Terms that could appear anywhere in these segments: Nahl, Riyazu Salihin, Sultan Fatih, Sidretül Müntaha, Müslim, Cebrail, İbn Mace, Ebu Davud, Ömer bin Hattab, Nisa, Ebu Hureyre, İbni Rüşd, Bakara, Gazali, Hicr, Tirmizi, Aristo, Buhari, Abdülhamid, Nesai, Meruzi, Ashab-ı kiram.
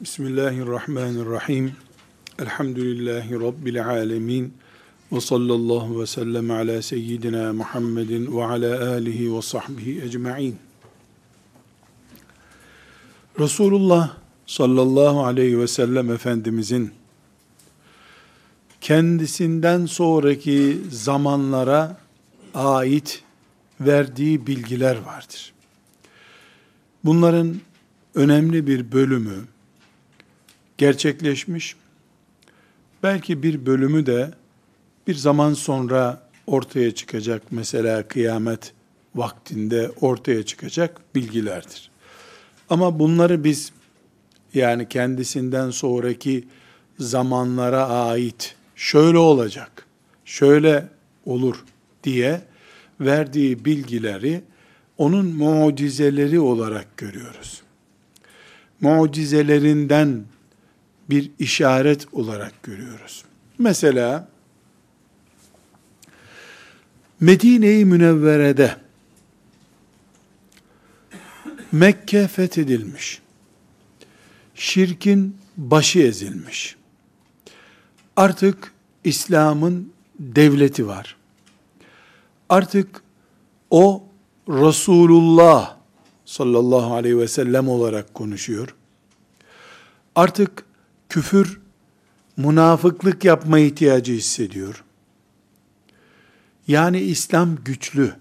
Bismillahirrahmanirrahim. Elhamdülillahi Rabbil alemin. Ve sallallahu ve sellem ala seyyidina Muhammedin ve ala alihi ve sahbihi ecma'in. Resulullah sallallahu aleyhi ve sellem Efendimizin kendisinden sonraki zamanlara ait verdiği bilgiler vardır. Bunların önemli bir bölümü gerçekleşmiş, belki bir bölümü de bir zaman sonra ortaya çıkacak, mesela kıyamet vaktinde ortaya çıkacak bilgilerdir. Ama bunları biz, yani kendisinden sonraki zamanlara ait şöyle olacak, şöyle olur diye verdiği bilgileri onun mucizeleri olarak görüyoruz. Mucizelerinden bir işaret olarak görüyoruz. Mesela Medine-i Münevvere'de Mekke fethedilmiş. Şirkin başı ezilmiş. Artık İslam'ın devleti var. Artık o Resulullah sallallahu aleyhi ve sellem olarak konuşuyor. Artık küfür, münafıklık yapma ihtiyacı hissediyor. Yani İslam güçlü.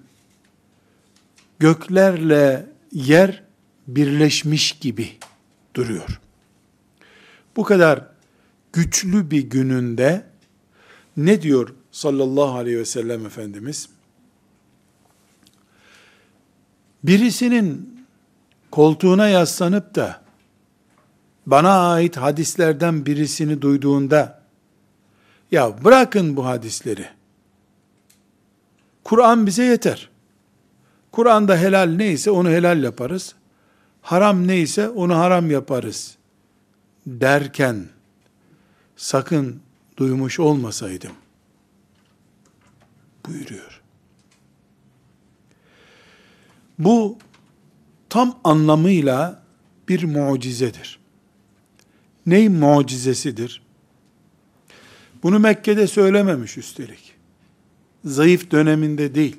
Göklerle yer birleşmiş gibi duruyor. Bu kadar güçlü bir gününde ne diyor sallallahu aleyhi ve sellem Efendimiz? Birisinin koltuğuna yaslanıp da bana ait hadislerden birisini duyduğunda, ya bırakın bu hadisleri, Kur'an bize yeter, Kur'an'da helal neyse onu helal yaparız, haram neyse onu haram yaparız derken, sakın duymuş olmasaydım buyuruyor. Bu tam anlamıyla bir mucizedir. Ney mucizesidir? Bunu Mekke'de söylememiş üstelik. Zayıf döneminde değil,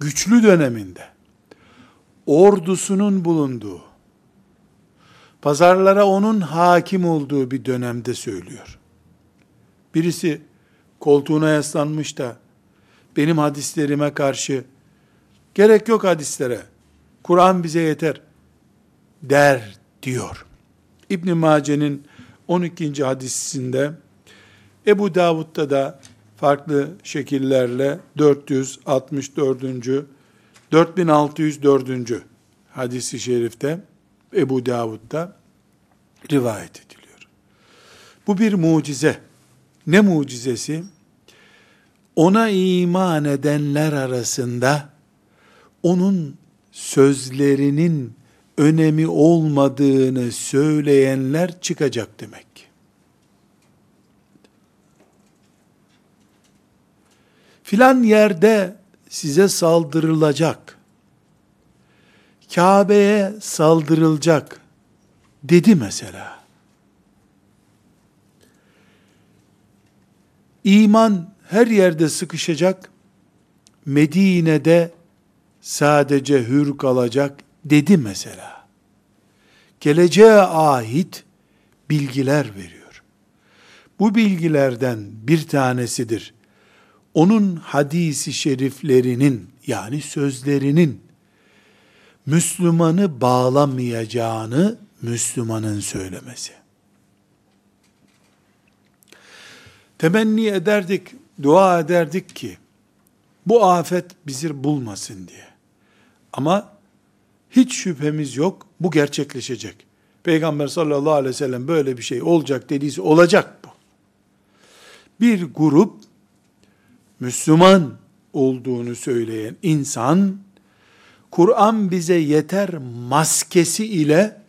güçlü döneminde, ordusunun bulunduğu, pazarlara onun hakim olduğu bir dönemde söylüyor. Birisi koltuğuna yaslanmış da, benim hadislerime karşı, gerek yok hadislere, Kur'an bize yeter der diyor. İbn Mace'nin 12. hadisinde, Ebu Davud'da da farklı şekillerle 464. 4604. hadis-i şerifte Ebu Davud'da rivayet ediliyor. Bu bir mucize. Ne mucizesi? Ona iman edenler arasında onun sözlerinin önemi olmadığını söyleyenler çıkacak demek ki. Filan yerde size saldırılacak, Kabe'ye saldırılacak dedi mesela. İman her yerde sıkışacak, Medine'de sadece hür kalacak dedi mesela. Geleceğe ait bilgiler veriyor. Bu bilgilerden bir tanesidir. Onun hadisi şeriflerinin, yani sözlerinin, Müslümanı bağlamayacağını Müslümanın söylemesi. Temenni ederdik, dua ederdik ki, Bu afet bizi bulmasın diye. Ama hiç şüphemiz yok, bu gerçekleşecek. Peygamber sallallahu aleyhi ve sellem böyle bir şey olacak dediyse olacak bu. Bir grup Müslüman olduğunu söyleyen insan, Kur'an bize yeter maskesi ile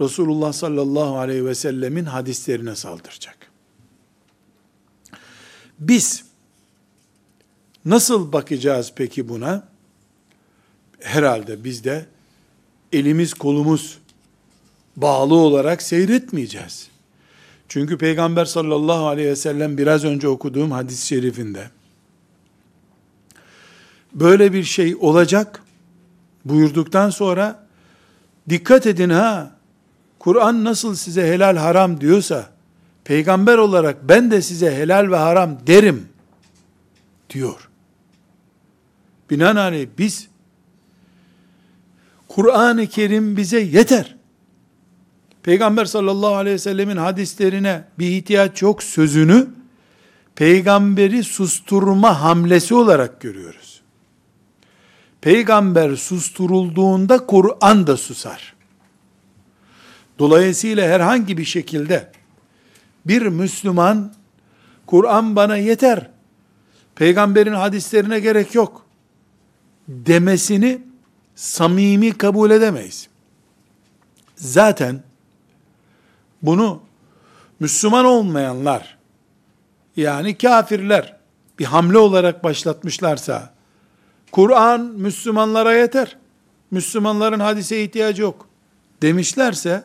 Resulullah sallallahu aleyhi ve sellemin hadislerine saldıracak. Biz nasıl bakacağız peki buna? Herhalde biz de elimiz kolumuz bağlı olarak seyretmeyeceğiz. Çünkü Peygamber sallallahu aleyhi ve sellem biraz önce okuduğum hadis-i şerifinde böyle bir şey olacak buyurduktan sonra dikkat edin ha, Kur'an nasıl size helal haram diyorsa peygamber olarak ben de size helal ve haram derim diyor. Binaenaleyh biz Kur'an-ı Kerim bize yeter, Peygamber sallallahu aleyhi ve sellemin hadislerine bir ihtiyaç yok sözünü peygamberi susturma hamlesi olarak görüyoruz. Peygamber susturulduğunda Kur'an da susar. Dolayısıyla herhangi bir şekilde bir Müslüman Kur'an bana yeter, peygamberin hadislerine gerek yok demesini samimi kabul edemeyiz. Zaten bunu Müslüman olmayanlar, yani kafirler bir hamle olarak başlatmışlarsa, Kur'an Müslümanlara yeter, Müslümanların hadise ihtiyacı yok demişlerse,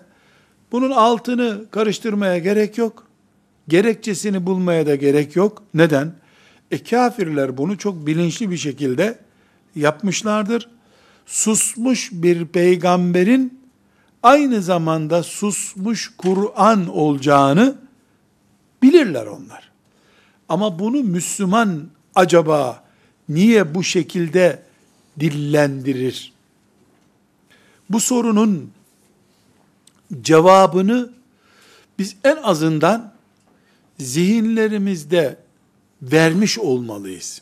bunun altını karıştırmaya gerek yok, gerekçesini bulmaya da gerek yok. Neden? Kafirler bunu çok bilinçli bir şekilde yapmışlardır. Susmuş bir peygamberin aynı zamanda susmuş Kur'an olacağını bilirler onlar. Ama bunu Müslüman acaba niye bu şekilde dillendirir? Bu sorunun cevabını biz en azından zihinlerimizde vermiş olmalıyız.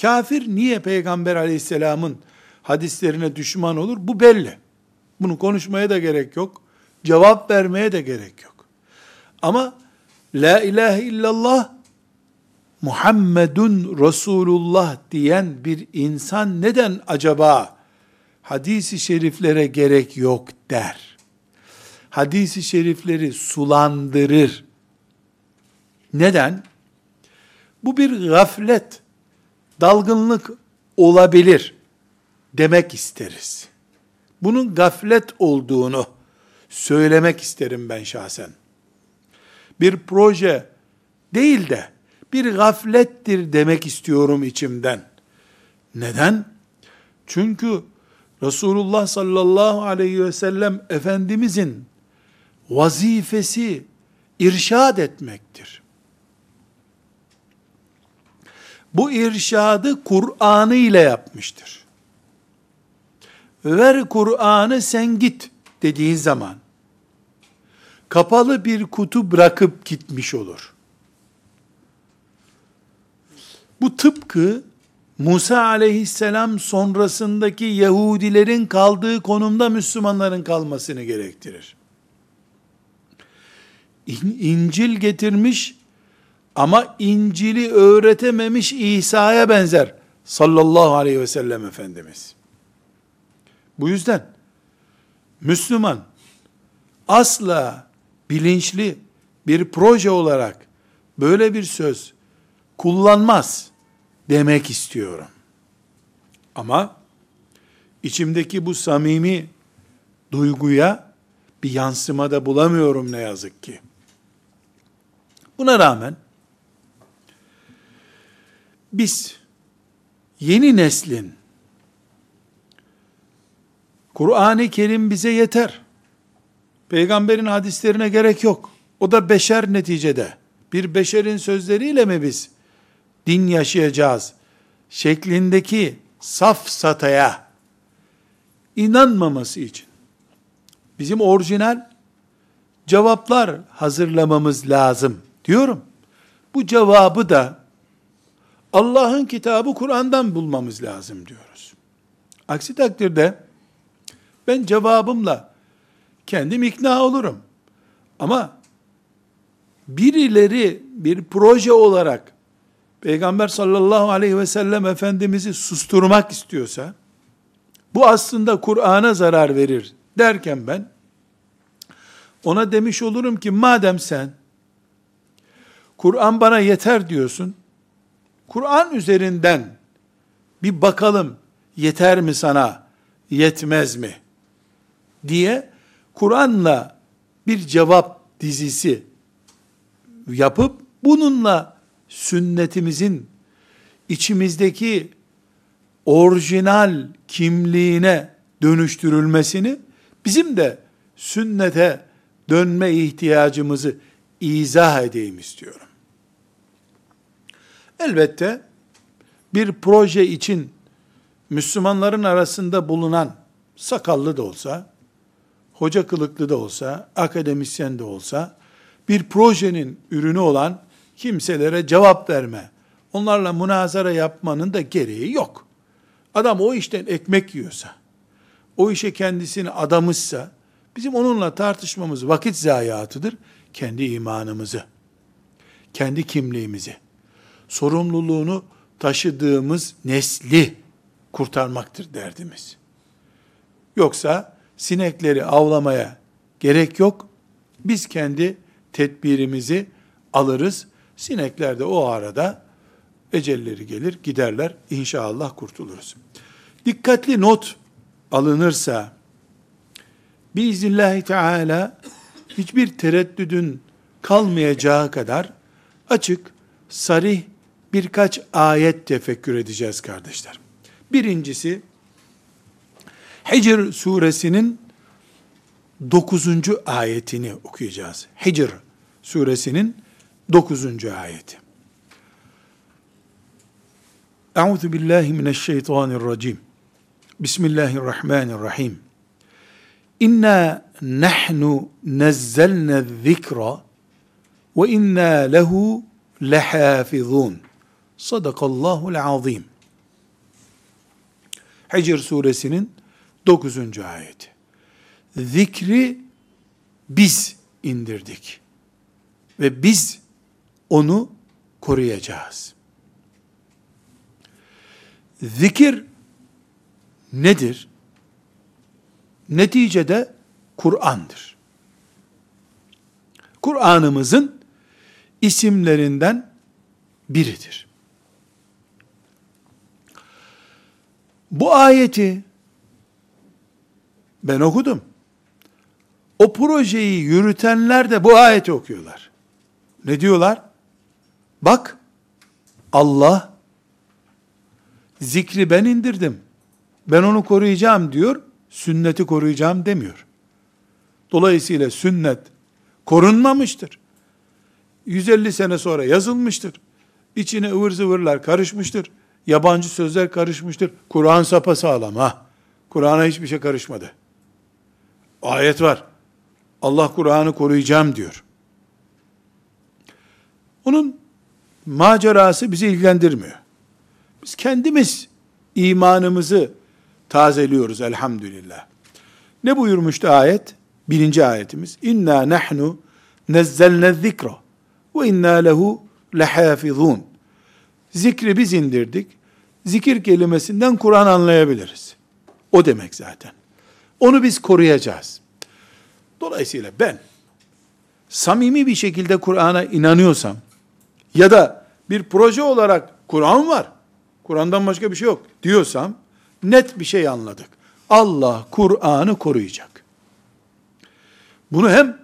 Kafir niye Peygamber Aleyhisselam'ın hadislerine düşman olur? Bu belli. Bunu konuşmaya da gerek yok, cevap vermeye de gerek yok. Ama la ilahe illallah Muhammedun Resulullah diyen bir insan neden acaba hadis-i şeriflere gerek yok der? Hadis-i şerifleri sulandırır. Neden? Bu bir gaflet, dalgınlık olabilir demek isteriz. Bunun gaflet olduğunu söylemek isterim ben şahsen. Bir proje değil de bir gaflettir demek istiyorum içimden. Neden? Çünkü Resulullah sallallahu aleyhi ve sellem Efendimizin vazifesi irşad etmektir. Bu irşadı Kur'an'ı ile yapmıştır. Ver Kur'an'ı sen git dediğin zaman kapalı bir kutu bırakıp gitmiş olur. Bu tıpkı Musa aleyhisselam sonrasındaki Yahudilerin kaldığı konumda Müslümanların kalmasını gerektirir. İncil getirmiş ama İncil'i öğretememiş İsa'ya benzer sallallahu aleyhi ve sellem Efendimiz. Bu yüzden Müslüman asla bilinçli bir proje olarak böyle bir söz kullanmaz demek istiyorum. Ama içimdeki bu samimi duyguya bir yansıma da bulamıyorum ne yazık ki. Buna rağmen biz yeni neslin Kur'an-ı Kerim bize yeter, peygamberin hadislerine gerek yok, o da beşer neticede, bir beşerin sözleriyle mi biz din yaşayacağız şeklindeki safsataya inanmaması için bizim orijinal cevaplar hazırlamamız lazım diyorum. Bu cevabı da Allah'ın kitabı Kur'an'dan bulmamız lazım diyoruz. Aksi takdirde ben cevabımla kendim ikna olurum. Ama birileri bir proje olarak Peygamber sallallahu aleyhi ve sellem Efendimiz'i susturmak istiyorsa, bu aslında Kur'an'a zarar verir derken ben ona demiş olurum ki madem sen Kur'an bana yeter diyorsun, Kur'an üzerinden bir bakalım yeter mi sana, yetmez mi diye Kur'an'la bir cevap dizisi yapıp bununla sünnetimizin içimizdeki orijinal kimliğine dönüştürülmesini, bizim de sünnete dönme ihtiyacımızı izah edeyim istiyorum. Elbette bir proje için Müslümanların arasında bulunan sakallı da olsa, hoca kılıklı da olsa, akademisyen de olsa, bir projenin ürünü olan kimselere cevap verme, onlarla münazara yapmanın da gereği yok. Adam o işten ekmek yiyorsa, o işe kendisini adamışsa, bizim onunla tartışmamız vakit zayiatıdır. Kendi imanımızı, kendi kimliğimizi, sorumluluğunu taşıdığımız nesli kurtarmaktır derdimiz. Yoksa sinekleri avlamaya gerek yok. Biz kendi tedbirimizi alırız. Sinekler de o arada ecelleri gelir, giderler. İnşallah kurtuluruz. Dikkatli not alınırsa, biiznillahü teala hiçbir tereddüdün kalmayacağı kadar açık, sarih birkaç ayet tefekkür edeceğiz kardeşler. Birincisi, Hicr suresinin 9. ayetini okuyacağız. Hicr suresinin 9. ayeti. Euzubillahimineşşeytanirracim. Bismillahirrahmanirrahim. İnna nahnu nezzelne zikra ve inna lehu lehafizun. Sadakallahu'l-azim. Hicr suresinin 9. ayeti. Zikri biz indirdik ve biz onu koruyacağız. Zikir nedir? Neticede Kur'an'dır. Kur'an'ımızın isimlerinden biridir. Bu ayeti ben okudum. O projeyi yürütenler de bu ayeti okuyorlar. Ne diyorlar? Bak, Allah zikri ben indirdim, ben onu koruyacağım diyor, sünneti koruyacağım demiyor. Dolayısıyla sünnet korunmamıştır. 150 sene sonra yazılmıştır. İçine ıvır zıvırlar karışmıştır. Yabancı sözler karışmıştır. Kur'an sapasağlam ha. Kur'an'a hiçbir şey karışmadı. Ayet var. Allah Kur'an'ı koruyacağım diyor. Onun macerası bizi ilgilendirmiyor. Biz kendimiz imanımızı tazeliyoruz elhamdülillah. Ne buyurmuştu ayet? 1. ayetimiz. İnna nahnu nezzelne zikra ve inna lehu lehafizun. Zikri biz indirdik. Zikir kelimesinden Kur'an anlayabiliriz. O demek zaten. Onu biz koruyacağız. Dolayısıyla ben samimi bir şekilde Kur'an'a inanıyorsam ya da bir proje olarak Kur'an var, Kur'an'dan başka bir şey yok diyorsam net bir şey anladık. Allah Kur'an'ı koruyacak. Bunu hem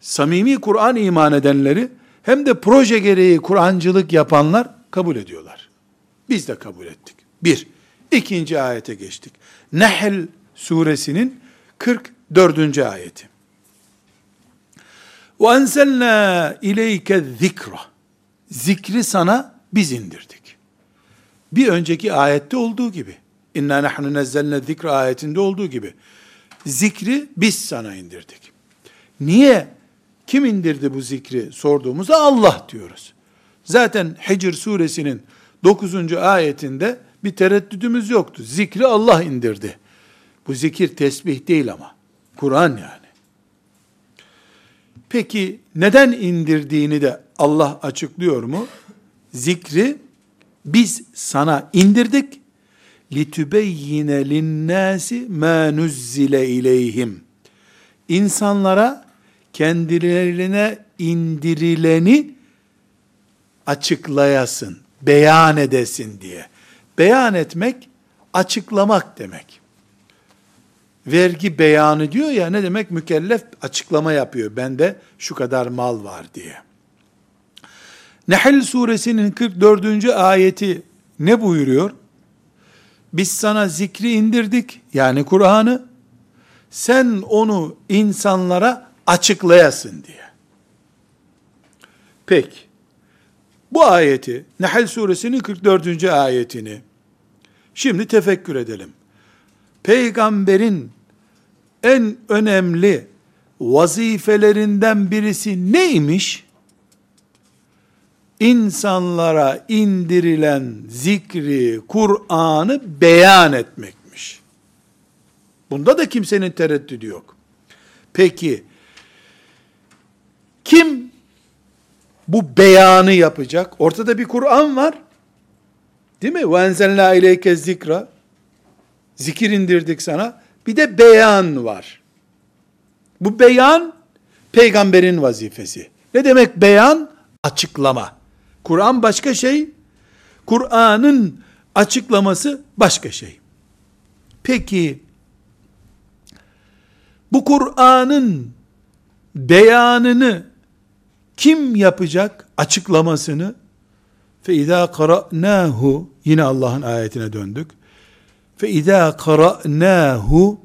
samimi Kur'an iman edenleri hem de proje gereği Kur'ancılık yapanlar kabul ediyorlar. Biz de kabul ettik. 1. 2. ayete geçtik. Nahl suresinin 44. ayeti. وَاَنْسَلْنَا اِلَيْكَ ذِكْرَ. Zikri sana biz indirdik. Bir önceki ayette olduğu gibi, اِنَّا نَحْنُ نَزَّلْنَا ذِكْرَ ayetinde olduğu gibi, zikri biz sana indirdik. Niye? Kim indirdi bu zikri sorduğumuzda Allah diyoruz. Zaten Hicr suresinin 9. ayetinde bir tereddüdümüz yoktu. Zikri Allah indirdi. Bu zikir tesbih değil ama. Kur'an yani. Peki neden indirdiğini de Allah açıklıyor mu? Zikri biz sana indirdik. لِتُبَيِّنَ لِلنَّاسِ مَا نُزِّلَ اِلَيْهِمْ İnsanlara kendilerine indirileni açıklayasın, beyan edesin diye. Beyan etmek, açıklamak demek. Vergi beyanı diyor ya, ne demek? Mükellef açıklama yapıyor. Bende şu kadar mal var diye. Nahl suresinin 44. ayeti ne buyuruyor? Biz sana zikri indirdik, yani Kur'an'ı, sen onu insanlara açıklayasın diye. Peki, bu ayeti, Nahl suresinin 44. ayetini, şimdi tefekkür edelim. Peygamberin en önemli vazifelerinden birisi neymiş? İnsanlara indirilen zikri, Kur'an'ı beyan etmekmiş. Bunda da kimsenin tereddüdü yok. Peki, kim bu beyanı yapacak? Ortada bir Kur'an var. Değil mi? وَاَنْزَلْنَا اِلَيْكَ الذِّكْرَ Zikir indirdik sana. Bir de beyan var. Bu beyan, peygamberin vazifesi. Ne demek beyan? Açıklama. Kur'an başka şey, Kur'an'ın açıklaması başka şey. Peki, bu Kur'an'ın beyanını kim yapacak, açıklamasını? فَاِذَا قَرَأْنَاهُ Yine Allah'ın ayetine döndük. فَاِذَا قَرَأْنَاهُ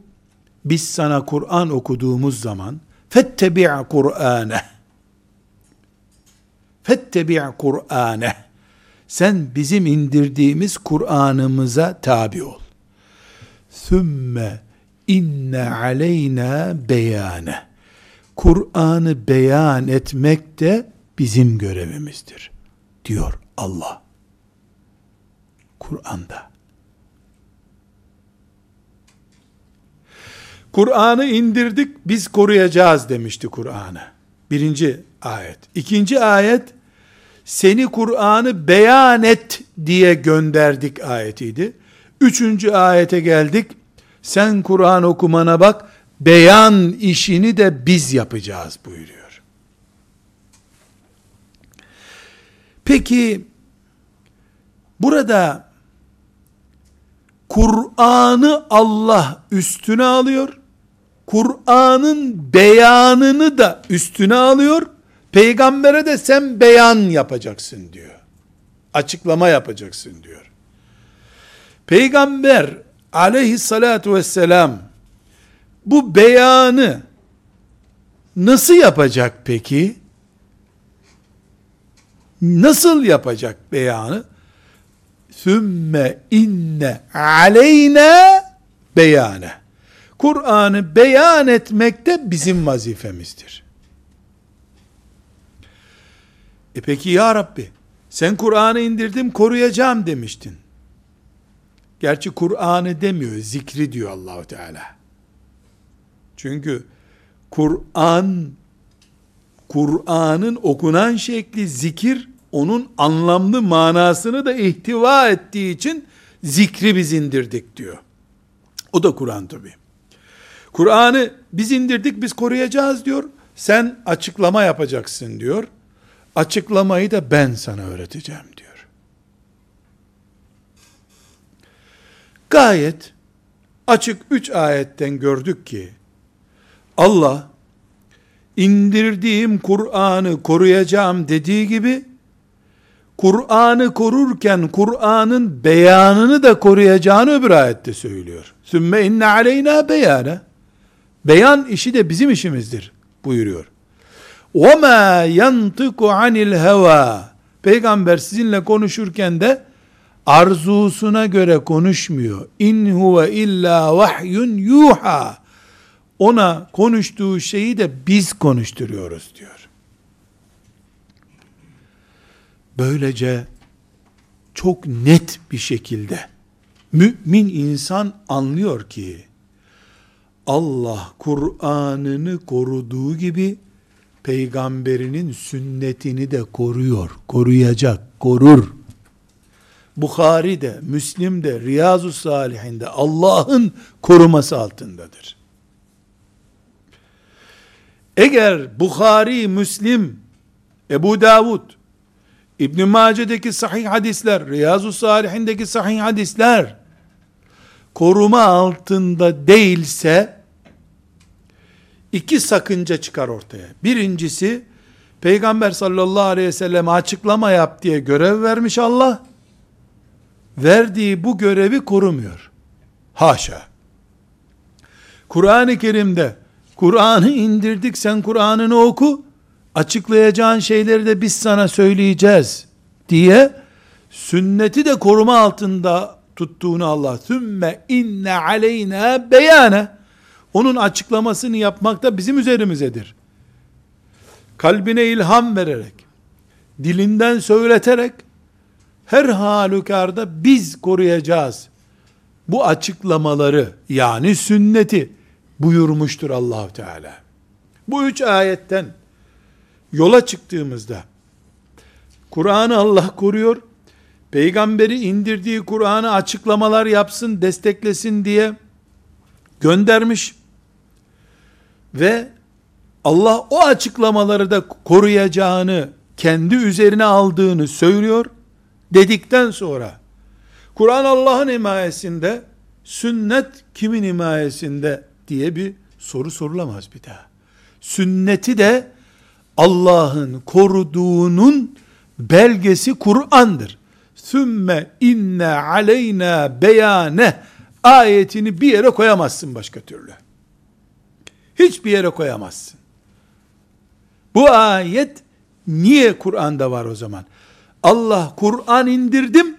Biz sana Kur'an okuduğumuz zaman فَاتَّبِعْ قُرْآنَهُ فَاتَّبِعْ قُرْآنَهُ Sen bizim indirdiğimiz Kur'an'ımıza tabi ol. ثُمَّ اِنَّ عَلَيْنَا بَيَانَهُ Kur'an'ı beyan etmek de bizim görevimizdir, diyor Allah. Kur'an'da. Kur'an'ı indirdik, biz koruyacağız demişti Kur'an'ı. 1. ayet. 2. ayet, seni Kur'an'ı beyan et diye gönderdik ayetiydi. 3. ayete geldik, sen Kur'an okumana bak, beyan işini de biz yapacağız buyuruyor. Peki, burada Kur'an'ı Allah üstüne alıyor, Kur'an'ın beyanını da üstüne alıyor, peygambere de sen beyan yapacaksın diyor. Açıklama yapacaksın diyor. Peygamber aleyhissalatu vesselam bu beyanı nasıl yapacak peki? Nasıl yapacak beyanı? ثُمَّ اِنَّ عَلَيْنَا بَيَانَهُ Kur'an'ı beyan etmek de bizim vazifemizdir. Peki ya Rabbi, sen Kur'an'ı indirdim, koruyacağım demiştin. Gerçi Kur'an'ı demiyor, zikri diyor Allah-u Teala. Çünkü Kur'an'ın okunan şekli zikir, onun anlamlı manasını da ihtiva ettiği için zikri biz indirdik diyor. O da Kur'an tabii. Kur'an'ı biz indirdik, biz koruyacağız diyor. Sen açıklama yapacaksın diyor. Açıklamayı da ben sana öğreteceğim diyor. Gayet açık 3 ayetten gördük ki Allah indirdiğim Kur'an'ı koruyacağım dediği gibi Kur'an'ı korurken Kur'an'ın beyanını da koruyacağını öbür ayette söylüyor. Sümme inne aleyna beyana. Beyan işi de bizim işimizdir buyuruyor. Ve ma yantiku anil heva. Peygamber sizinle konuşurken de arzusuna göre konuşmuyor. İn huve illa vahyun yuha. Ona konuştuğu şeyi de biz konuşturuyoruz diyor. Böylece çok net bir şekilde mümin insan anlıyor ki Allah Kur'an'ını koruduğu gibi peygamberinin sünnetini de koruyor, koruyacak, korur. Buhari'de, Müslim'de, Riyazu Salihin'de Allah'ın koruması altındadır. Eğer Buhari, Müslim, Ebu Davud, İbn Mace'deki sahih hadisler, Riyazu Salihin'deki sahih hadisler koruma altında değilse iki sakınca çıkar ortaya. Birincisi, Peygamber sallallahu aleyhi ve selleme açıklama yap diye görev vermiş Allah, verdiği bu görevi korumuyor. Haşa. Kur'an-ı Kerim'de Kur'an'ı indirdik, sen Kur'an'ını oku, açıklayacağın şeyleri de biz sana söyleyeceğiz diye sünneti de koruma altında tuttuğunu Allah, sümme inne aleyna beyane, onun açıklamasını yapmak da bizim üzerimizedir. Kalbine ilham vererek, dilinden söyleterek, her halükarda biz koruyacağız bu açıklamaları, yani sünneti buyurmuştur Allah-u Teala. Bu üç ayetten yola çıktığımızda, Kur'an'ı Allah koruyor, peygamberi indirdiği Kur'an'ı açıklamalar yapsın, desteklesin diye göndermiş ve Allah o açıklamaları da koruyacağını, kendi üzerine aldığını söylüyor dedikten sonra, Kur'an Allah'ın himayesinde, sünnet kimin himayesinde diye bir soru sorulamaz bir daha. Sünneti de Allah'ın koruduğunun belgesi Kur'an'dır. Sümme inne aleyna beyane ayetini bir yere koyamazsın başka türlü. Hiçbir yere koyamazsın. Bu ayet niye Kur'an'da var o zaman? Allah Kur'an indirdim,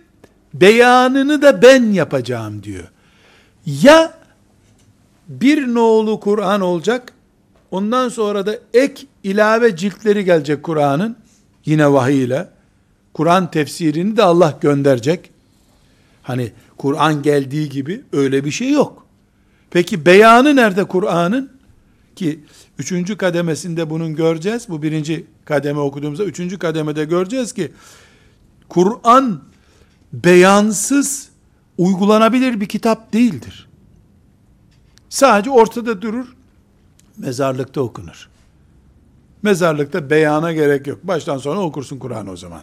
beyanını da ben yapacağım diyor. Ya bir nolu Kur'an olacak, ondan sonra da ek ilave ciltleri gelecek Kur'an'ın, yine vahiy ile. Kur'an tefsirini de Allah gönderecek. Hani Kur'an geldiği gibi öyle bir şey yok. Peki beyanı nerede Kur'an'ın? Ki 3. kademesinde bunun göreceğiz. Bu 1. kademe okuduğumuzda 3. kademede göreceğiz ki Kur'an beyansız uygulanabilir bir kitap değildir. Sadece ortada durur, mezarlıkta okunur. Mezarlıkta beyana gerek yok. Baştan sona okursun Kur'an'ı o zaman.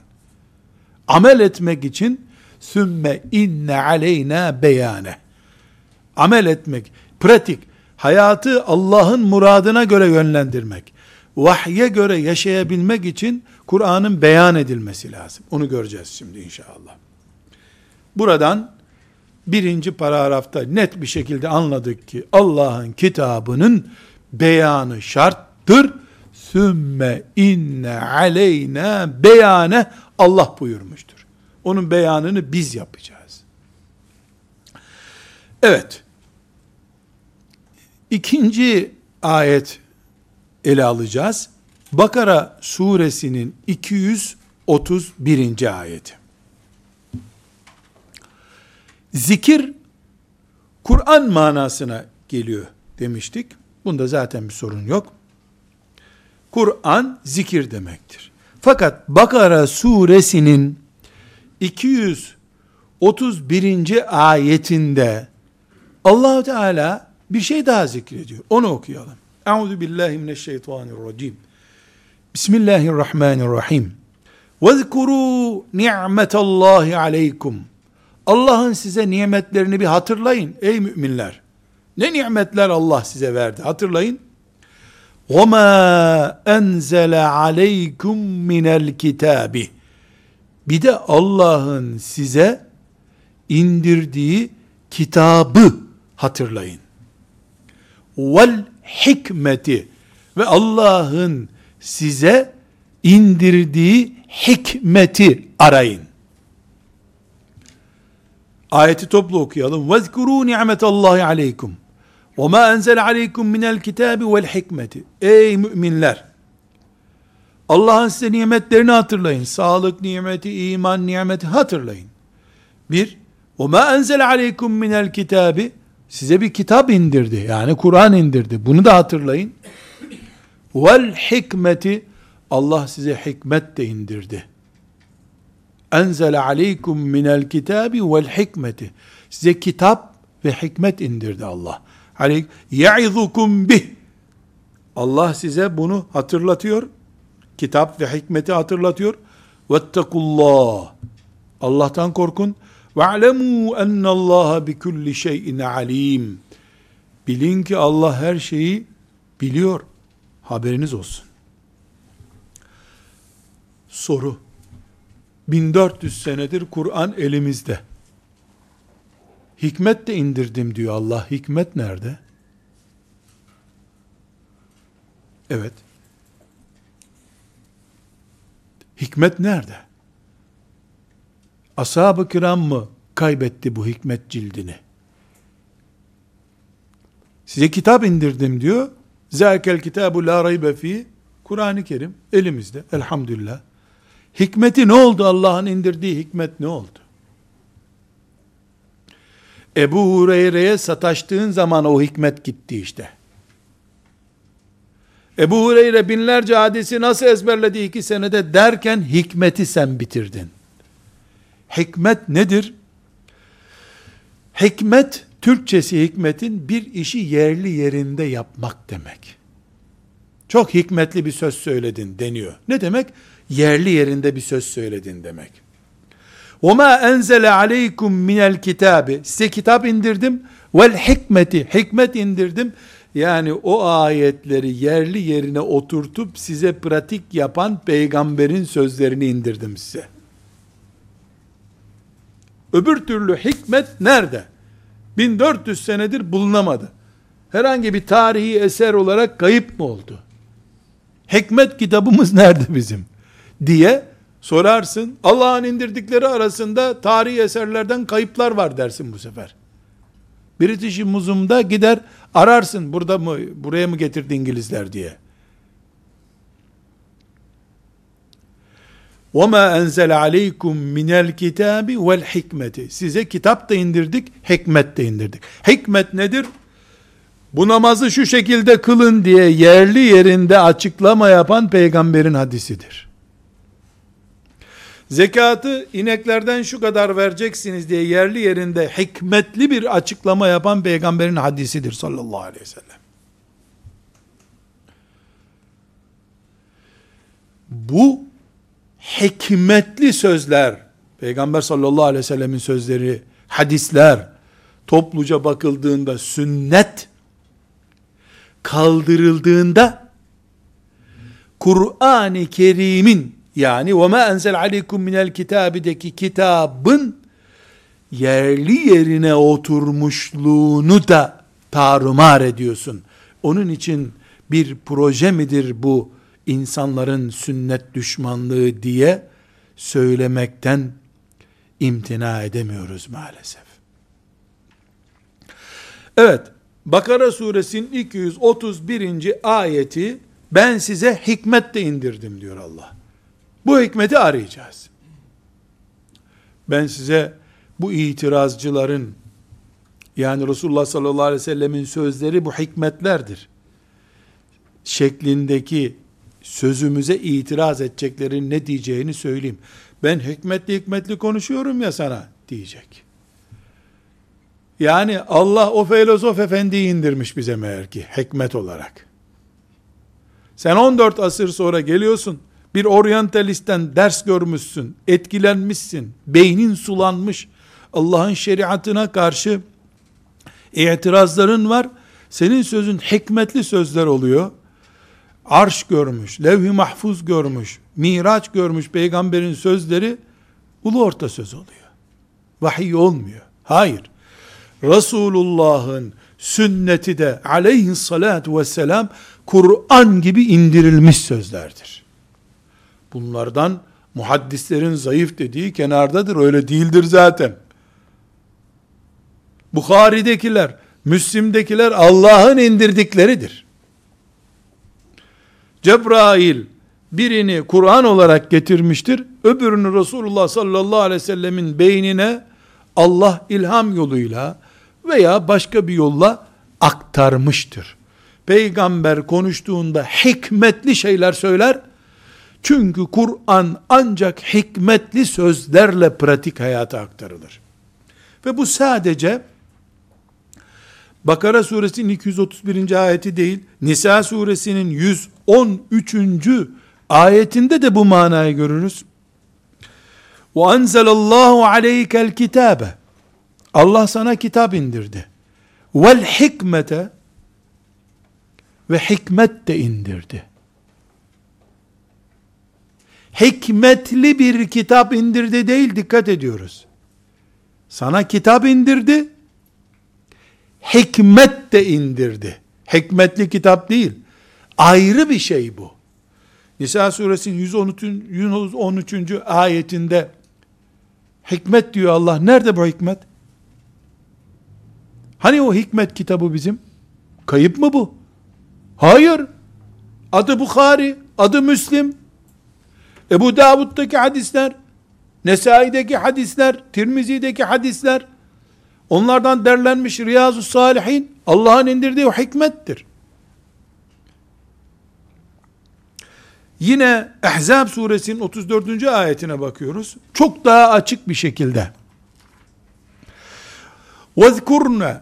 Amel etmek için sümme inne aleyna beyane. Amel etmek, pratik, hayatı Allah'ın muradına göre yönlendirmek, vahye göre yaşayabilmek için Kur'an'ın beyan edilmesi lazım. Onu göreceğiz şimdi inşallah. Buradan 1. paragrafta net bir şekilde anladık ki Allah'ın kitabının beyanı şarttır. Sümme inne aleyna beyane Allah buyurmuştur. Onun beyanını biz yapacağız. Evet. 2. ayet ele alacağız. Bakara suresinin 231. ayeti. Zikir, Kur'an manasına geliyor demiştik. Bunda zaten bir sorun yok. Kur'an zikir demektir. Fakat Bakara suresinin 231. ayetinde Allah Teala bir şey daha zikrediyor. Onu okuyalım. Euzubillahimineşşeytanirracim. Bismillahirrahmanirrahim. Vezkurû ni'metallahi aleykum. Allah'ın size nimetlerini bir hatırlayın ey müminler. Ne nimetler Allah size verdi? Hatırlayın. وَمَا أَنْزَلَ عَلَيْكُمْ مِنَ الْكِتَابِ. Bir de Allah'ın size indirdiği kitabı hatırlayın. وَالْحِكْمَةِ. Ve Allah'ın size indirdiği hikmeti arayın. Ayeti toplu okuyalım. وَذْكُرُوا نِعْمَةَ اللّٰهِ عَلَيْكُمْ وَمَا أَنْزَلَ عَلَيْكُمْ مِنَ الْكِتَابِ وَالْحِكْمَةِ. Ey müminler! Allah'ın size nimetlerini hatırlayın. Sağlık nimeti, iman nimeti hatırlayın. Bir, وَمَا أَنْزَلَ عَلَيْكُمْ مِنَ الْكِتَابِ Size bir kitap indirdi. Yani Kur'an indirdi. Bunu da hatırlayın. وَالْحِكْمَةِ Allah size hikmet de indirdi. اَنْزَلَ عَلَيْكُمْ مِنَ الْكِتَابِ وَالْحِكْمَةِ Size kitap ve hikmet indirdi Allah. يَعِذُكُمْ بِهِ Allah size bunu hatırlatıyor. Kitap ve hikmeti hatırlatıyor. وَاتَّقُوا Allah'tan korkun. وَعْلَمُوا اَنَّ اللّٰهَ بِكُلِّ شَيْءٍ عَلِيمٍ Bilin ki Allah her şeyi biliyor. Haberiniz olsun. Soru. 1400 senedir Kur'an elimizde. Hikmet de indirdim diyor Allah. Hikmet nerede? Evet. Hikmet nerede? Ashab-ı kiram mı kaybetti bu hikmet cildini? Size kitap indirdim diyor. Zâkel kitâbu lâ raybe fî. Kur'an-ı Kerim elimizde. Elhamdülillah. Hikmeti ne oldu? Allah'ın indirdiği hikmet ne oldu? Ebu Hureyre'ye sataştığın zaman o hikmet gitti işte. Ebu Hureyre binlerce hadisi nasıl ezberledi 2 senede derken hikmeti sen bitirdin. Hikmet nedir? Hikmet, Türkçesi hikmetin bir işi yerli yerinde yapmak demek. Çok hikmetli bir söz söyledin deniyor. Ne demek? Yerli yerinde bir söz söyledin demek. وَمَا أَنْزَلَ عَلَيْكُمْ مِنَ الْكِتَابِ Size kitap indirdim. وَالْحِكْمَةِ Hikmet indirdim. Yani o ayetleri yerli yerine oturtup size pratik yapan peygamberin sözlerini indirdim size. Öbür türlü hikmet nerede? 1400 senedir bulunamadı. Herhangi bir tarihi eser olarak kayıp mı oldu? Hikmet kitabımız nerede bizim? Diye sorarsın. Allah'ın indirdikleri arasında tarihi eserlerden kayıplar var dersin bu sefer. British Museum'da gider ararsın, burada mı, buraya mı getirdi İngilizler diye. وَمَا أَنْزَلَ عَلَيْكُمْ مِنَ الْكِتَابِ وَالْحِكْمَةِ Size kitap da indirdik, hikmet de indirdik. Hikmet nedir? Bu namazı şu şekilde kılın diye yerli yerinde açıklama yapan peygamberin hadisidir. Zekatı ineklerden şu kadar vereceksiniz diye yerli yerinde hikmetli bir açıklama yapan peygamberin hadisidir sallallahu aleyhi ve sellem. Bu hikmetli sözler, peygamber sallallahu aleyhi ve sellemin sözleri, hadisler, topluca bakıldığında sünnet kaldırıldığında Kur'an-ı Kerim'in, yani وَمَا أَنْزَلْ عَلَيْكُمْ مِنَ الْكِتَابِدeki kitabın yerli yerine oturmuşluğunu da tarumar ediyorsun. Onun için bir proje midir bu insanların sünnet düşmanlığı diye söylemekten imtina edemiyoruz maalesef. Evet, Bakara suresinin 231. ayeti ben size hikmet de indirdim diyor Allah. Bu hikmeti arayacağız. Ben size bu itirazcıların, yani Resulullah sallallahu aleyhi ve sellemin sözleri bu hikmetlerdir şeklindeki sözümüze itiraz edeceklerin ne diyeceğini söyleyeyim. Ben hikmetli hikmetli konuşuyorum ya sana diyecek. Yani Allah o filozof efendiyi indirmiş bize meğer ki hikmet olarak. Sen 14 asır sonra geliyorsun, bir oryantalisten ders görmüşsün, etkilenmişsin, beynin sulanmış, Allah'ın şeriatına karşı itirazların var, senin sözün hikmetli sözler oluyor. Arş görmüş, levh-i mahfuz görmüş, miraç görmüş peygamberin sözleri ulu orta söz oluyor. Vahiy olmuyor. Hayır. Resulullah'ın sünneti de aleyhissalatu vesselam Kur'an gibi indirilmiş sözlerdir. Bunlardan muhaddislerin zayıf dediği kenardadır. Öyle değildir zaten. Buhari'dekiler, Müslim'dekiler Allah'ın indirdikleridir. Cebrail birini Kur'an olarak getirmiştir. Öbürünü Resulullah sallallahu aleyhi ve sellemin beynine Allah ilham yoluyla veya başka bir yolla aktarmıştır. Peygamber konuştuğunda hikmetli şeyler söyler. Çünkü Kur'an ancak hikmetli sözlerle pratik hayata aktarılır. Ve bu sadece Bakara suresinin 231. ayeti değil, Nisa suresinin 113. ayetinde de bu manayı görürüz. وَاَنْزَلَ اللّٰهُ عَلَيْكَ الْكِتَابَ Allah sana kitap indirdi. وَالْحِكْمَةَ Ve hikmet de indirdi. Hikmetli bir kitap indirdi değil, dikkat ediyoruz. Sana kitap indirdi, hikmet de indirdi. Hikmetli kitap değil. Ayrı bir şey bu. Nisa suresinin 113. ayetinde hikmet diyor Allah. Nerede bu hikmet? Hani o hikmet kitabı bizim? Kayıp mı bu? Hayır. Adı Buhari, adı Müslim. Ebu Davud'daki hadisler, Nesai'deki hadisler, Tirmizi'deki hadisler, onlardan derlenmiş Riyazu Salihin, Allah'ın indirdiği o hikmettir. Yine Ahzab suresinin 34. ayetine bakıyoruz. Çok daha açık bir şekilde. وَذْكُرْنَا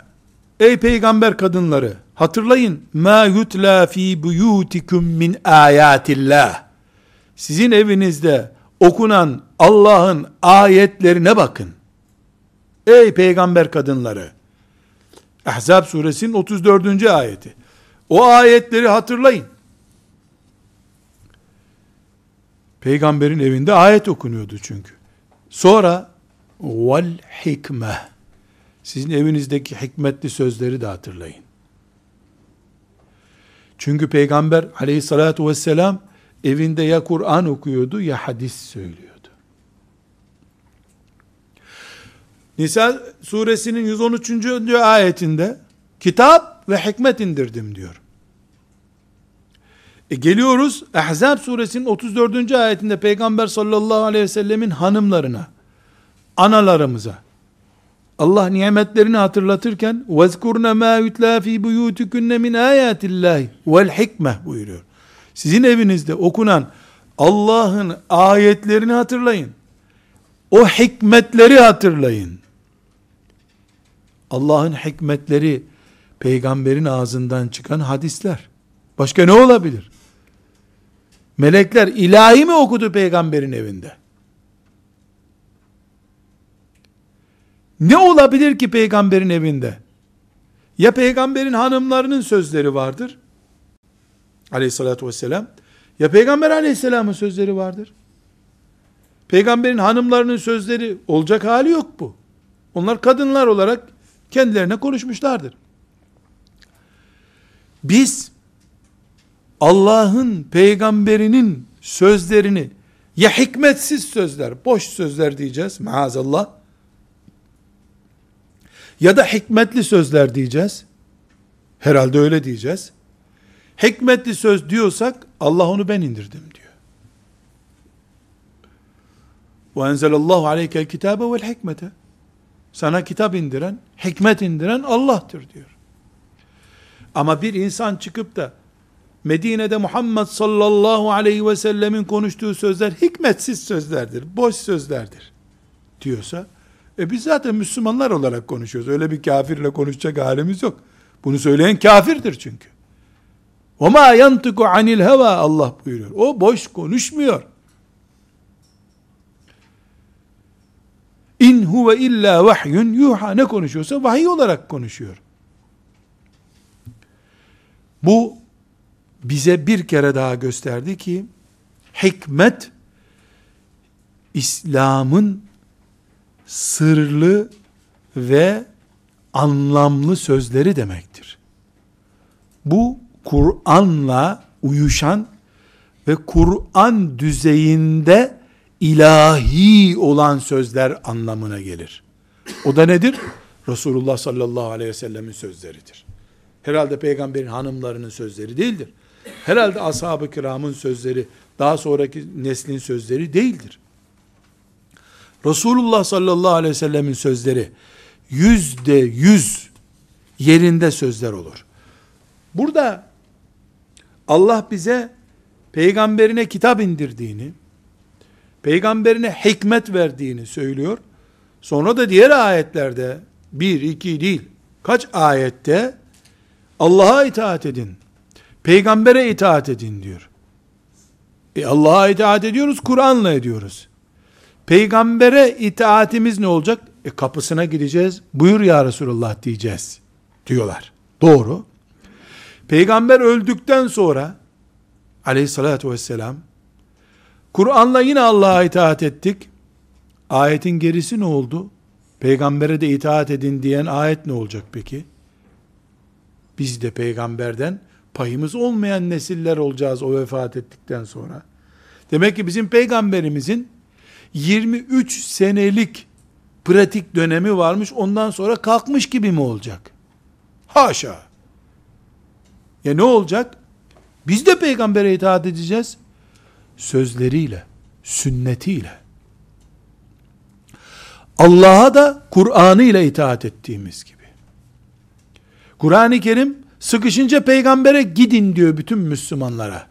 Ey peygamber kadınları, hatırlayın. مَا يُتْلَى ف۪ي بُيُوتِكُمْ مِنْ آيَاتِ اللّٰهِ Sizin evinizde okunan Allah'ın ayetlerine bakın. Ey peygamber kadınları. Ahzab suresinin 34. ayeti. O ayetleri hatırlayın. Peygamberin evinde ayet okunuyordu çünkü. Sonra vel hikme. Sizin evinizdeki hikmetli sözleri de hatırlayın. Çünkü peygamber aleyhissalatu vesselam evinde ya Kur'an okuyordu ya hadis söylüyordu. Nisa suresinin 113. ayetinde kitap ve hikmet indirdim diyor. Geliyoruz Ahzab suresinin 34. ayetinde Peygamber sallallahu aleyhi ve sellemin hanımlarına, analarımıza Allah nimetlerini hatırlatırken وَذْكُرْنَ مَا يُتْلَى ف۪ي بُيُوتِكُنَّ مِنْ آيَاتِ اللّٰهِ وَالْحِكْمَةِ buyuruyor. Sizin evinizde okunan Allah'ın ayetlerini hatırlayın. O hikmetleri hatırlayın. Allah'ın hikmetleri peygamberin ağzından çıkan hadisler. Başka ne olabilir? Melekler ilahi mi okudu peygamberin evinde? Ne olabilir ki peygamberin evinde? Ya peygamberin hanımlarının sözleri vardır, aleyhissalatü vesselam, ya peygamber aleyhisselamın sözleri vardır. Peygamberin hanımlarının sözleri olacak hali yok bu. Onlar kadınlar olarak kendilerine konuşmuşlardır. Biz Allah'ın peygamberinin sözlerini ya hikmetsiz sözler, boş sözler diyeceğiz maazallah, ya da hikmetli sözler diyeceğiz. Herhalde öyle diyeceğiz. Hikmetli söz diyorsak Allah onu ben indirdim diyor. وَاَنْزَلَ اللّٰهُ عَلَيْكَ الْكِتَابَ وَالْحِكْمَةَ Sana kitap indiren, hikmet indiren Allah'tır diyor. Ama bir insan çıkıp da Medine'de Muhammed sallallahu aleyhi ve sellemin konuştuğu sözler hikmetsiz sözlerdir, boş sözlerdir diyorsa, biz zaten Müslümanlar olarak konuşuyoruz. Öyle bir kafirle konuşacak halimiz yok. Bunu söyleyen kafirdir çünkü. وَمَا يَنْتِقُ عَنِ الْهَوَى Allah buyuruyor. O boş konuşmuyor. İn huve illa vahyun yuha. Ne konuşuyorsa vahiy olarak konuşuyor. Bu bize bir kere daha gösterdi ki hikmet İslam'ın sırlı ve anlamlı sözleri demektir. Bu Kur'an'la uyuşan ve Kur'an düzeyinde ilahi olan sözler anlamına gelir. O da nedir? Resulullah sallallahu aleyhi ve sellemin sözleridir. Herhalde peygamberin hanımlarının sözleri değildir. Herhalde ashab-ı kiramın sözleri, daha sonraki neslin sözleri değildir. Resulullah sallallahu aleyhi ve sellemin sözleri %100 yerinde sözler olur. Burada Allah bize peygamberine kitap indirdiğini, peygamberine hikmet verdiğini söylüyor. Sonra da diğer ayetlerde, bir, iki değil, kaç ayette Allah'a itaat edin, peygambere itaat edin diyor. Allah'a itaat ediyoruz, Kur'an'la ediyoruz. Peygambere itaatimiz ne olacak? Kapısına gideceğiz, buyur ya Resulullah diyeceğiz diyorlar. Doğru. Peygamber öldükten sonra aleyhissalatü vesselam, Kur'an'la yine Allah'a itaat ettik. Ayetin gerisi ne oldu? Peygambere de itaat edin diyen ayet ne olacak peki? Biz de peygamberden payımız olmayan nesiller olacağız o vefat ettikten sonra. Demek ki bizim peygamberimizin 23 senelik pratik dönemi varmış, ondan sonra kalkmış gibi mi olacak? Haşa! Ya ne olacak? Biz de peygambere itaat edeceğiz. Sözleriyle, sünnetiyle. Allah'a da Kur'an'ı ile itaat ettiğimiz gibi. Kur'an-ı Kerim sıkışınca peygambere gidin diyor bütün Müslümanlara.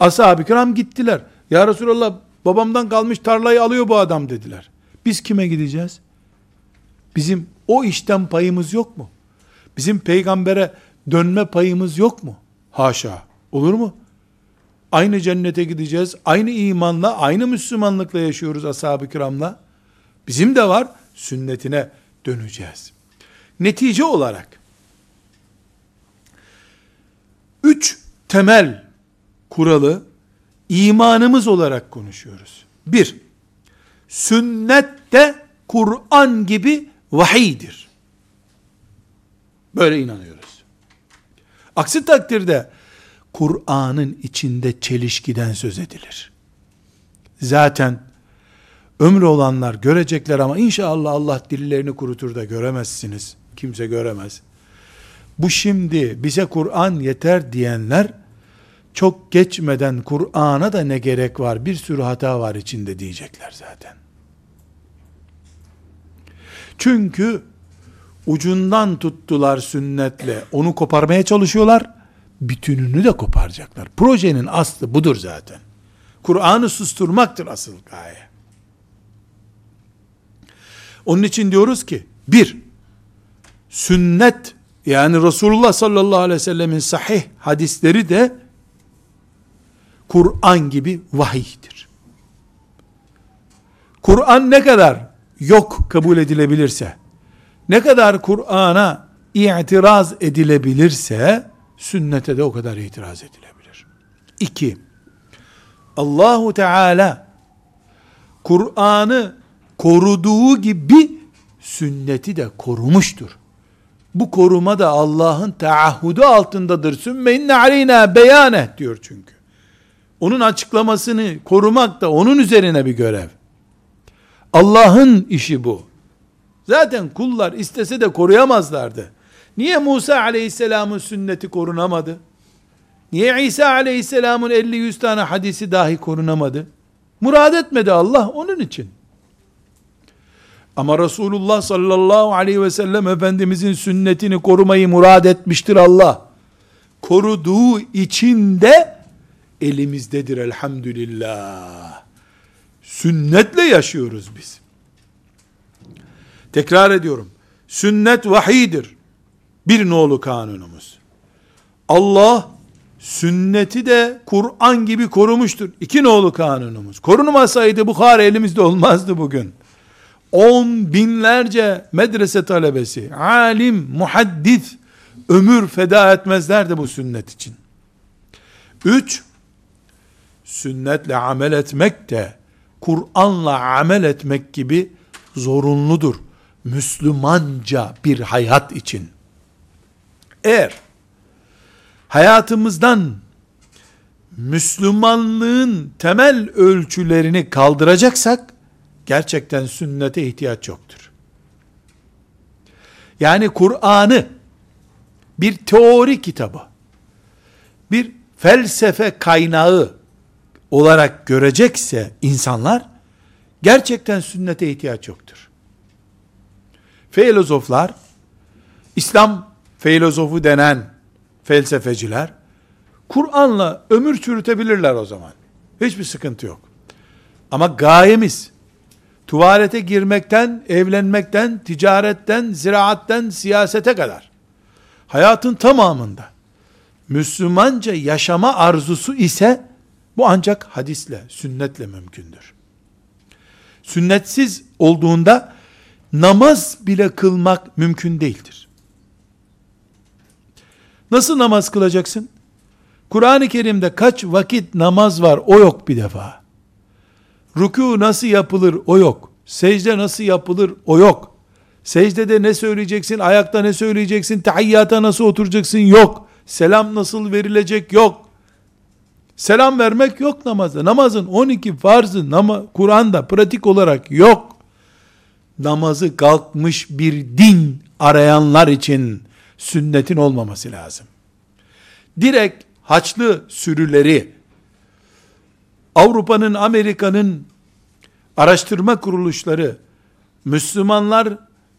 Ashab-ı kiram gittiler. Ya Resulallah, babamdan kalmış tarlayı alıyor bu adam dediler. Biz kime gideceğiz? Bizim o işten payımız yok mu? Bizim peygambere dönme payımız yok mu? Haşa. Olur mu? Aynı cennete gideceğiz. Aynı imanla, aynı Müslümanlıkla yaşıyoruz ashab-ı kiramla. Bizim de var, sünnetine döneceğiz. Netice olarak 3 temel kuralı imanımız olarak konuşuyoruz. 1. Sünnet de Kur'an gibi vahiydir. Böyle inanıyoruz. Aksi takdirde Kur'an'ın içinde çelişkiden söz edilir. Zaten ömrü olanlar görecekler ama inşallah Allah dillerini kurutur da göremezsiniz. Kimse göremez. Bu şimdi bize Kur'an yeter diyenler, çok geçmeden Kur'an'a da ne gerek var, bir sürü hata var içinde diyecekler zaten. Çünkü ucundan tuttular sünnetle, onu koparmaya çalışıyorlar, bütününü de koparacaklar. Projenin aslı budur zaten. Kur'an'ı susturmaktır asıl gaye. Onun için diyoruz ki, 1. Sünnet, yani Resulullah sallallahu aleyhi ve sellemin sahih hadisleri de Kur'an gibi vahiydir. Kur'an ne kadar yok kabul edilebilirse, ne kadar Kur'an'a itiraz edilebilirse, sünnete de o kadar itiraz edilebilir. 2. Allahu Teala Kur'an'ı koruduğu gibi sünneti de korumuştur. Bu koruma da Allah'ın taahhüdü altındadır. Sümme inne aleyna beyane diyor çünkü. Onun açıklamasını korumak da onun üzerine bir görev. Allah'ın işi bu. Zaten kullar istese de koruyamazlardı. Niye Musa aleyhisselamın sünneti korunamadı? Niye İsa aleyhisselamın 50-100 tane hadisi dahi korunamadı? Murad etmedi Allah onun için. Ama Resulullah sallallahu aleyhi ve sellem Efendimizin sünnetini korumayı murad etmiştir Allah. Koruduğu için de elimizdedir elhamdülillah. Sünnetle yaşıyoruz biz. Tekrar ediyorum. Sünnet vahiydir. Bir nolu kanunumuz. Allah sünneti de Kur'an gibi korumuştur. 2 nolu kanunumuz. Korunmasaydı Buhari elimizde olmazdı bugün. 10 binlerce medrese talebesi, alim, muhaddis ömür feda etmezlerdi bu sünnet için. 3. Sünnetle amel etmek de Kur'an'la amel etmek gibi zorunludur. Müslümanca bir hayat için. Eğer hayatımızdan Müslümanlığın temel ölçülerini kaldıracaksak, gerçekten sünnete ihtiyaç yoktur. Yani Kur'an'ı bir teori kitabı, bir felsefe kaynağı olarak görecekse insanlar, gerçekten sünnete ihtiyaç yoktur. Filozoflar, İslam filozofu denen felsefeciler, Kur'an'la ömür çürütebilirler o zaman. Hiçbir sıkıntı yok. Ama gayemiz, tuvalete girmekten, evlenmekten, ticaretten, ziraatten, siyasete kadar, hayatın tamamında Müslümanca yaşama arzusu ise, bu ancak hadisle, sünnetle mümkündür. Sünnetsiz olduğunda, namaz bile kılmak mümkün değildir. Nasıl namaz kılacaksın? Kur'an-ı Kerim'de kaç vakit namaz var, o yok bir defa. Rükû nasıl yapılır, o yok. Secde nasıl yapılır, o yok. Secdede ne söyleyeceksin, ayakta ne söyleyeceksin, tahiyyata nasıl oturacaksın, yok. Selam nasıl verilecek, yok. Selam vermek yok namazda. Namazın 12 farzı Kur'an'da pratik olarak yok. Namazı kalkmış bir din arayanlar için sünnetin olmaması lazım. Direkt haçlı sürüleri Avrupa'nın, Amerika'nın araştırma kuruluşları Müslümanlar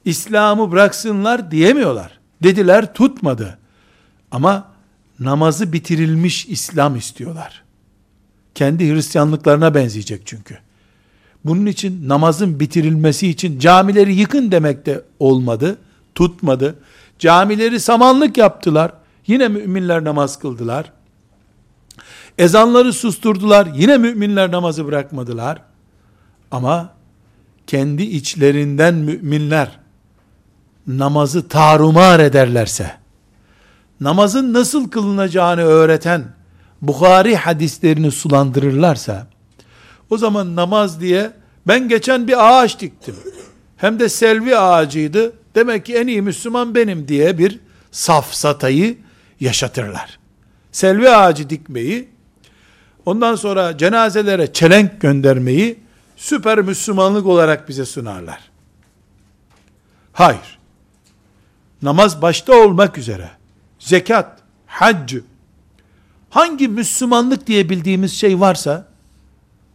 İslam'ı bıraksınlar diyemiyorlar. Dediler, tutmadı. Ama namazı bitirilmiş İslam istiyorlar. Kendi Hristiyanlıklarına benzeyecek çünkü. Bunun için namazın bitirilmesi için camileri yıkın demek de olmadı, tutmadı. Camileri samanlık yaptılar. Yine müminler namaz kıldılar. Ezanları susturdular. Yine müminler namazı bırakmadılar. Ama kendi içlerinden müminler namazı tarumar ederlerse, namazın nasıl kılınacağını öğreten Buhari hadislerini sulandırırlarsa, o zaman namaz diye, ben geçen bir ağaç diktim, hem de selvi ağacıydı, demek ki en iyi Müslüman benim diye bir safsatayı yaşatırlar. Selvi ağacı dikmeyi, ondan sonra cenazelere çelenk göndermeyi süper Müslümanlık olarak bize sunarlar. Hayır. Namaz başta olmak üzere, zekat, hac, hangi Müslümanlık diye bildiğimiz şey varsa,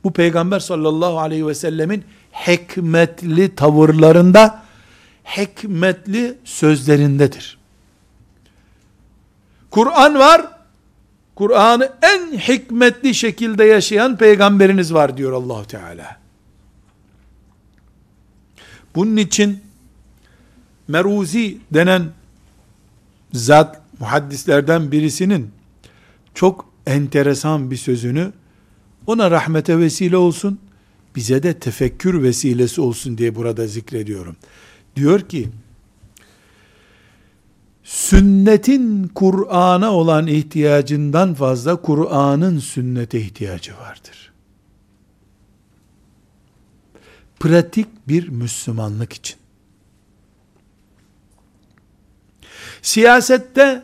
bu Peygamber sallallahu aleyhi ve sellemin hikmetli tavırlarında, hikmetli sözlerindedir. Kur'an var, Kur'an'ı en hikmetli şekilde yaşayan peygamberiniz var diyor Allah-u Teala. Bunun için Meruzi denen zat, muhaddislerden birisinin çok enteresan bir sözünü, ona rahmete vesile olsun, bize de tefekkür vesilesi olsun diye burada zikrediyorum. Diyor ki, sünnetin Kur'an'a olan ihtiyacından fazla Kur'an'ın sünnete ihtiyacı vardır. Pratik bir Müslümanlık için. Siyasette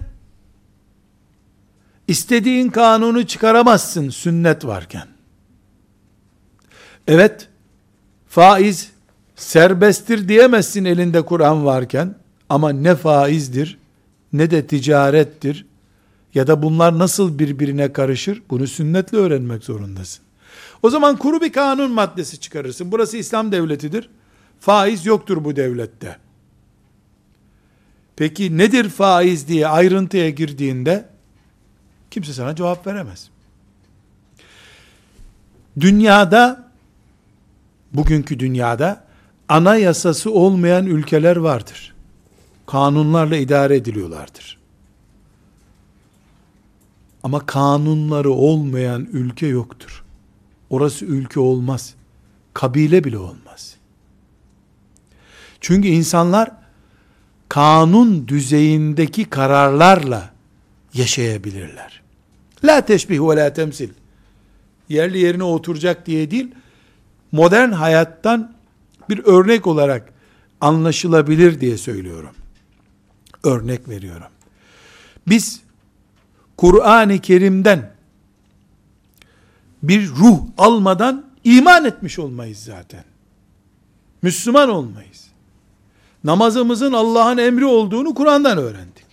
istediğin kanunu çıkaramazsın sünnet varken. Evet, faiz serbesttir diyemezsin elinde Kur'an varken, ama ne faizdir, ne de ticarettir, ya da bunlar nasıl birbirine karışır, bunu sünnetle öğrenmek zorundasın. O zaman kuru bir kanun maddesi çıkarırsın. Burası İslam devletidir, faiz yoktur bu devlette. Peki nedir faiz diye ayrıntıya girdiğinde, kimse sana cevap veremez. Dünyada, bugünkü dünyada, anayasası olmayan ülkeler vardır. Kanunlarla idare ediliyorlardır. Ama kanunları olmayan ülke yoktur. Orası ülke olmaz. Kabile bile olmaz. Çünkü insanlar, kanun düzeyindeki kararlarla yaşayabilirler. La teşbih ve la temsil. Yerli yerine oturacak diye değil, modern hayattan bir örnek olarak anlaşılabilir diye söylüyorum. Örnek veriyorum. Biz Kur'an-ı Kerim'den bir ruh almadan iman etmiş olmayız zaten. Müslüman olmayız. Namazımızın Allah'ın emri olduğunu Kur'an'dan öğrendik.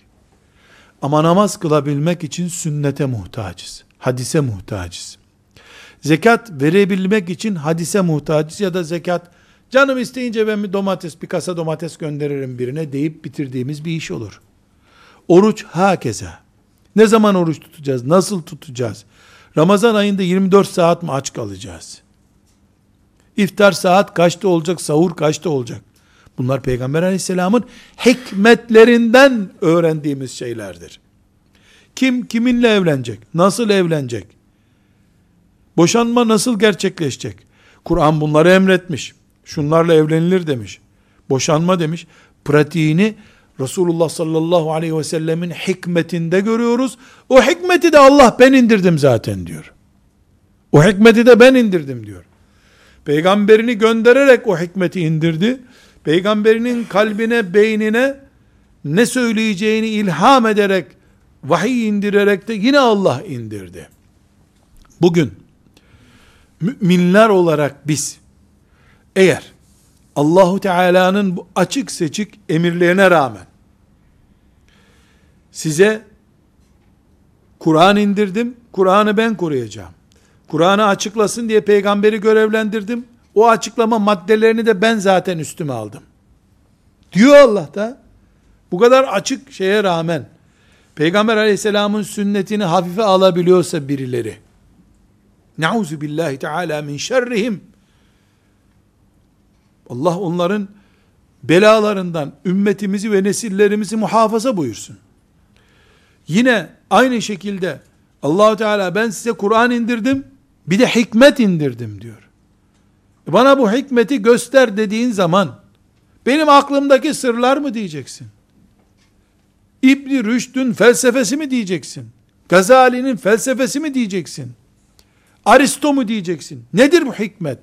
Ama namaz kılabilmek için sünnete muhtacız. Hadise muhtacız. zekat verebilmek için hadise muhtaç ya da zekat, canım isteyince ben bir domates, bir kasa domates gönderirim birine deyip bitirdiğimiz bir iş olur. Oruç hakeze. Ne zaman oruç tutacağız? Nasıl tutacağız? Ramazan ayında 24 saat mi aç kalacağız? İftar saat kaçta olacak? Sahur kaçta olacak? Bunlar Peygamber Aleyhisselam'ın hikmetlerinden öğrendiğimiz şeylerdir. Kim kiminle evlenecek? Nasıl evlenecek? Boşanma nasıl gerçekleşecek? Kur'an bunları emretmiş. Şunlarla evlenilir demiş. Boşanma demiş. Pratiğini Resulullah sallallahu aleyhi ve sellemin hikmetinde görüyoruz. O hikmeti de Allah ben indirdim zaten diyor. O hikmeti de ben indirdim diyor. Peygamberini göndererek o hikmeti indirdi. Peygamberinin kalbine, beynine ne söyleyeceğini ilham ederek, vahiy indirerek de yine Allah indirdi. Bugün müminler olarak biz eğer Allahu Teala'nın bu açık seçik emirlerine rağmen size Kur'an indirdim, Kur'an'ı ben koruyacağım, Kur'an'ı açıklasın diye peygamberi görevlendirdim, o açıklama maddelerini de ben zaten üstüme aldım diyor Allah da, bu kadar açık şeye rağmen Peygamber Aleyhisselam'ın sünnetini hafife alabiliyorsa birileri, nauzu billahi teala min şerrihim, Allah onların belalarından ümmetimizi ve nesillerimizi muhafaza buyursun. Yine aynı şekilde Allah-u Teala ben size Kur'an indirdim, bir de hikmet indirdim diyor. Bana bu hikmeti göster dediğin zaman, benim aklımdaki sırlar mı diyeceksin? İbni Rüşd'ün felsefesi mi diyeceksin? Gazali'nin felsefesi mi diyeceksin? Aristo mu diyeceksin? Nedir bu hikmet?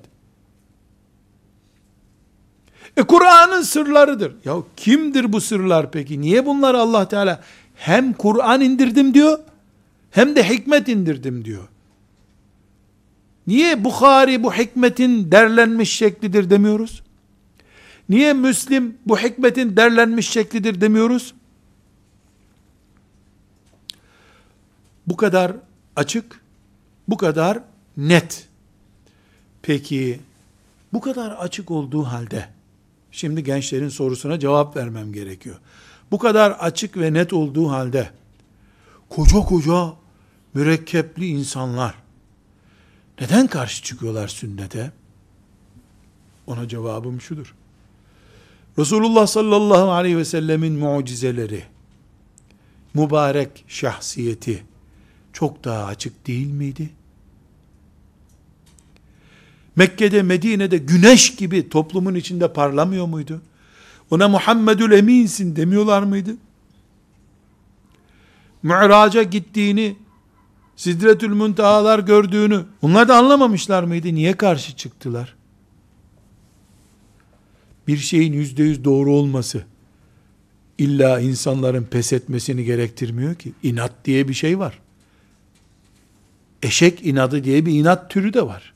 Kur'an'ın sırlarıdır. Ya kimdir bu sırlar peki? Niye bunlar Allah Teala hem Kur'an indirdim diyor, hem de hikmet indirdim diyor? Niye Buhari bu hikmetin derlenmiş şeklidir demiyoruz? Niye Müslim bu hikmetin derlenmiş şeklidir demiyoruz? Bu kadar açık, bu kadar net. Peki, bu kadar açık olduğu halde, şimdi gençlerin sorusuna cevap vermem gerekiyor. Bu kadar açık ve net olduğu halde, koca mürekkepli insanlar neden karşı çıkıyorlar sünnete? Ona cevabım şudur: Resulullah sallallahu aleyhi ve sellemin mucizeleri, mübarek şahsiyeti çok daha açık değil miydi? Mekke'de, Medine'de güneş gibi toplumun içinde parlamıyor muydu? Ona Muhammedül Emin'sin demiyorlar mıydı? Mu'raca gittiğini, Sidretül Müntaha'lar gördüğünü, onlar da anlamamışlar mıydı? Niye karşı çıktılar? Bir şeyin %100 doğru olması illa insanların pes etmesini gerektirmiyor ki. İnat diye bir şey var. Eşek inadı diye bir inat türü de var.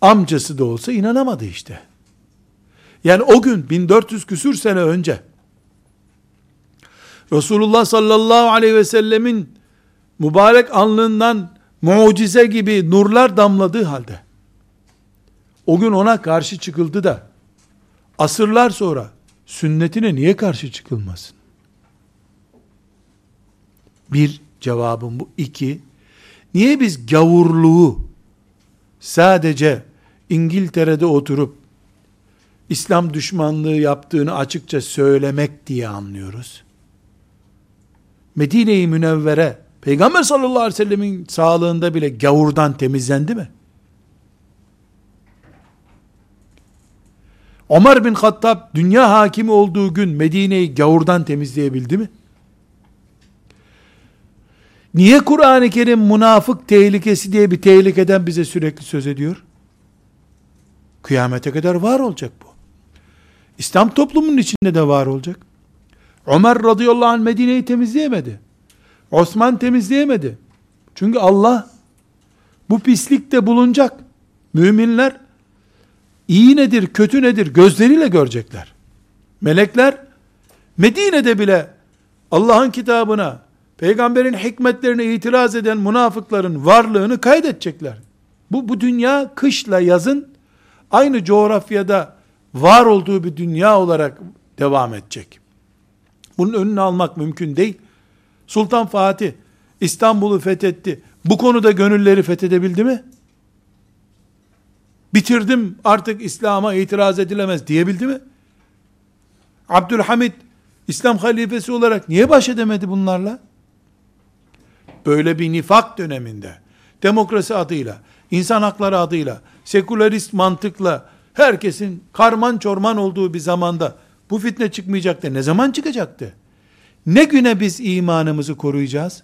Amcası da olsa inanamadı işte. Yani o gün 1400 küsür sene önce Resulullah sallallahu aleyhi ve sellemin mübarek alnından mucize gibi nurlar damladığı halde o gün ona karşı çıkıldı da asırlar sonra sünnetine niye karşı çıkılmasın? Bir, cevabım bu. İki, niye biz gavurluğu sadece İngiltere'de oturup İslam düşmanlığı yaptığını açıkça söylemek diye anlıyoruz? Medine-i Münevvere Peygamber sallallahu aleyhi ve sellemin sağlığında bile gavurdan temizlendi mi? Ömer bin Hattab dünya hakimi olduğu gün Medine'yi gavurdan temizleyebildi mi? Niye Kur'an-ı Kerim münafık tehlikesi diye bir tehlikeden bize sürekli söz ediyor? Kıyamete kadar var olacak bu. İslam toplumunun içinde de var olacak. Ömer radıyallahu anh Medine'yi temizleyemedi. Osman temizleyemedi. Çünkü Allah bu pislikte bulunacak müminler iyi nedir, kötü nedir gözleriyle görecekler. Melekler Medine'de bile Allah'ın kitabına, Peygamberin hikmetlerine itiraz eden münafıkların varlığını kaydedecekler. Bu dünya kışla yazın aynı coğrafyada var olduğu bir dünya olarak devam edecek. Bunun önünü almak mümkün değil. Sultan Fatih İstanbul'u fethetti. Bu konuda gönülleri fethedebildi mi? Bitirdim artık İslam'a itiraz edilemez diyebildi mi? Abdülhamid İslam halifesi olarak niye baş edemedi bunlarla? Böyle bir nifak döneminde, demokrasi adıyla, insan hakları adıyla, sekülerist mantıkla, herkesin karman çorman olduğu bir zamanda, bu fitne çıkmayacaktı. Ne zaman çıkacaktı? Ne güne biz imanımızı koruyacağız?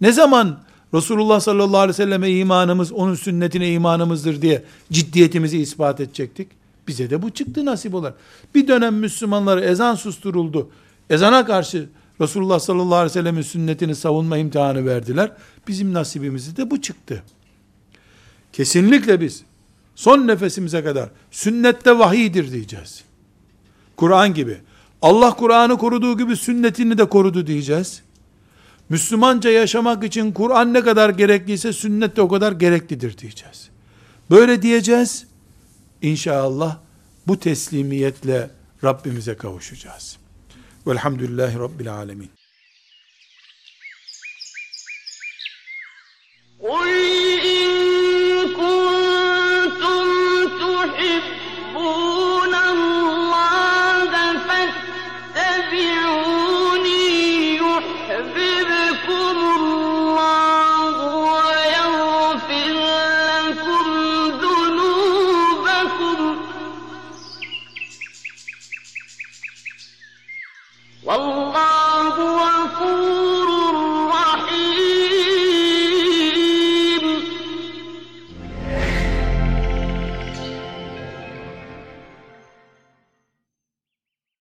Ne zaman Resulullah sallallahu aleyhi ve selleme imanımız, onun sünnetine imanımızdır diye ciddiyetimizi ispat edecektik? Bize de bu çıktı nasip olarak. Bir dönem Müslümanlara ezan susturuldu. Ezana karşı Resulullah sallallahu aleyhi ve sellemin sünnetini savunma imtihanı verdiler. Bizim nasibimizi de bu çıktı. Kesinlikle biz son nefesimize kadar sünnette vahidir diyeceğiz. Kur'an gibi. Allah Kur'an'ı koruduğu gibi sünnetini de korudu diyeceğiz. Müslümanca yaşamak için Kur'an ne kadar gerekliyse sünnet de o kadar gereklidir diyeceğiz. Böyle diyeceğiz. İnşallah bu teslimiyetle Rabbimize kavuşacağız. Velhamdülillahi Rabbil Alemin. Allahu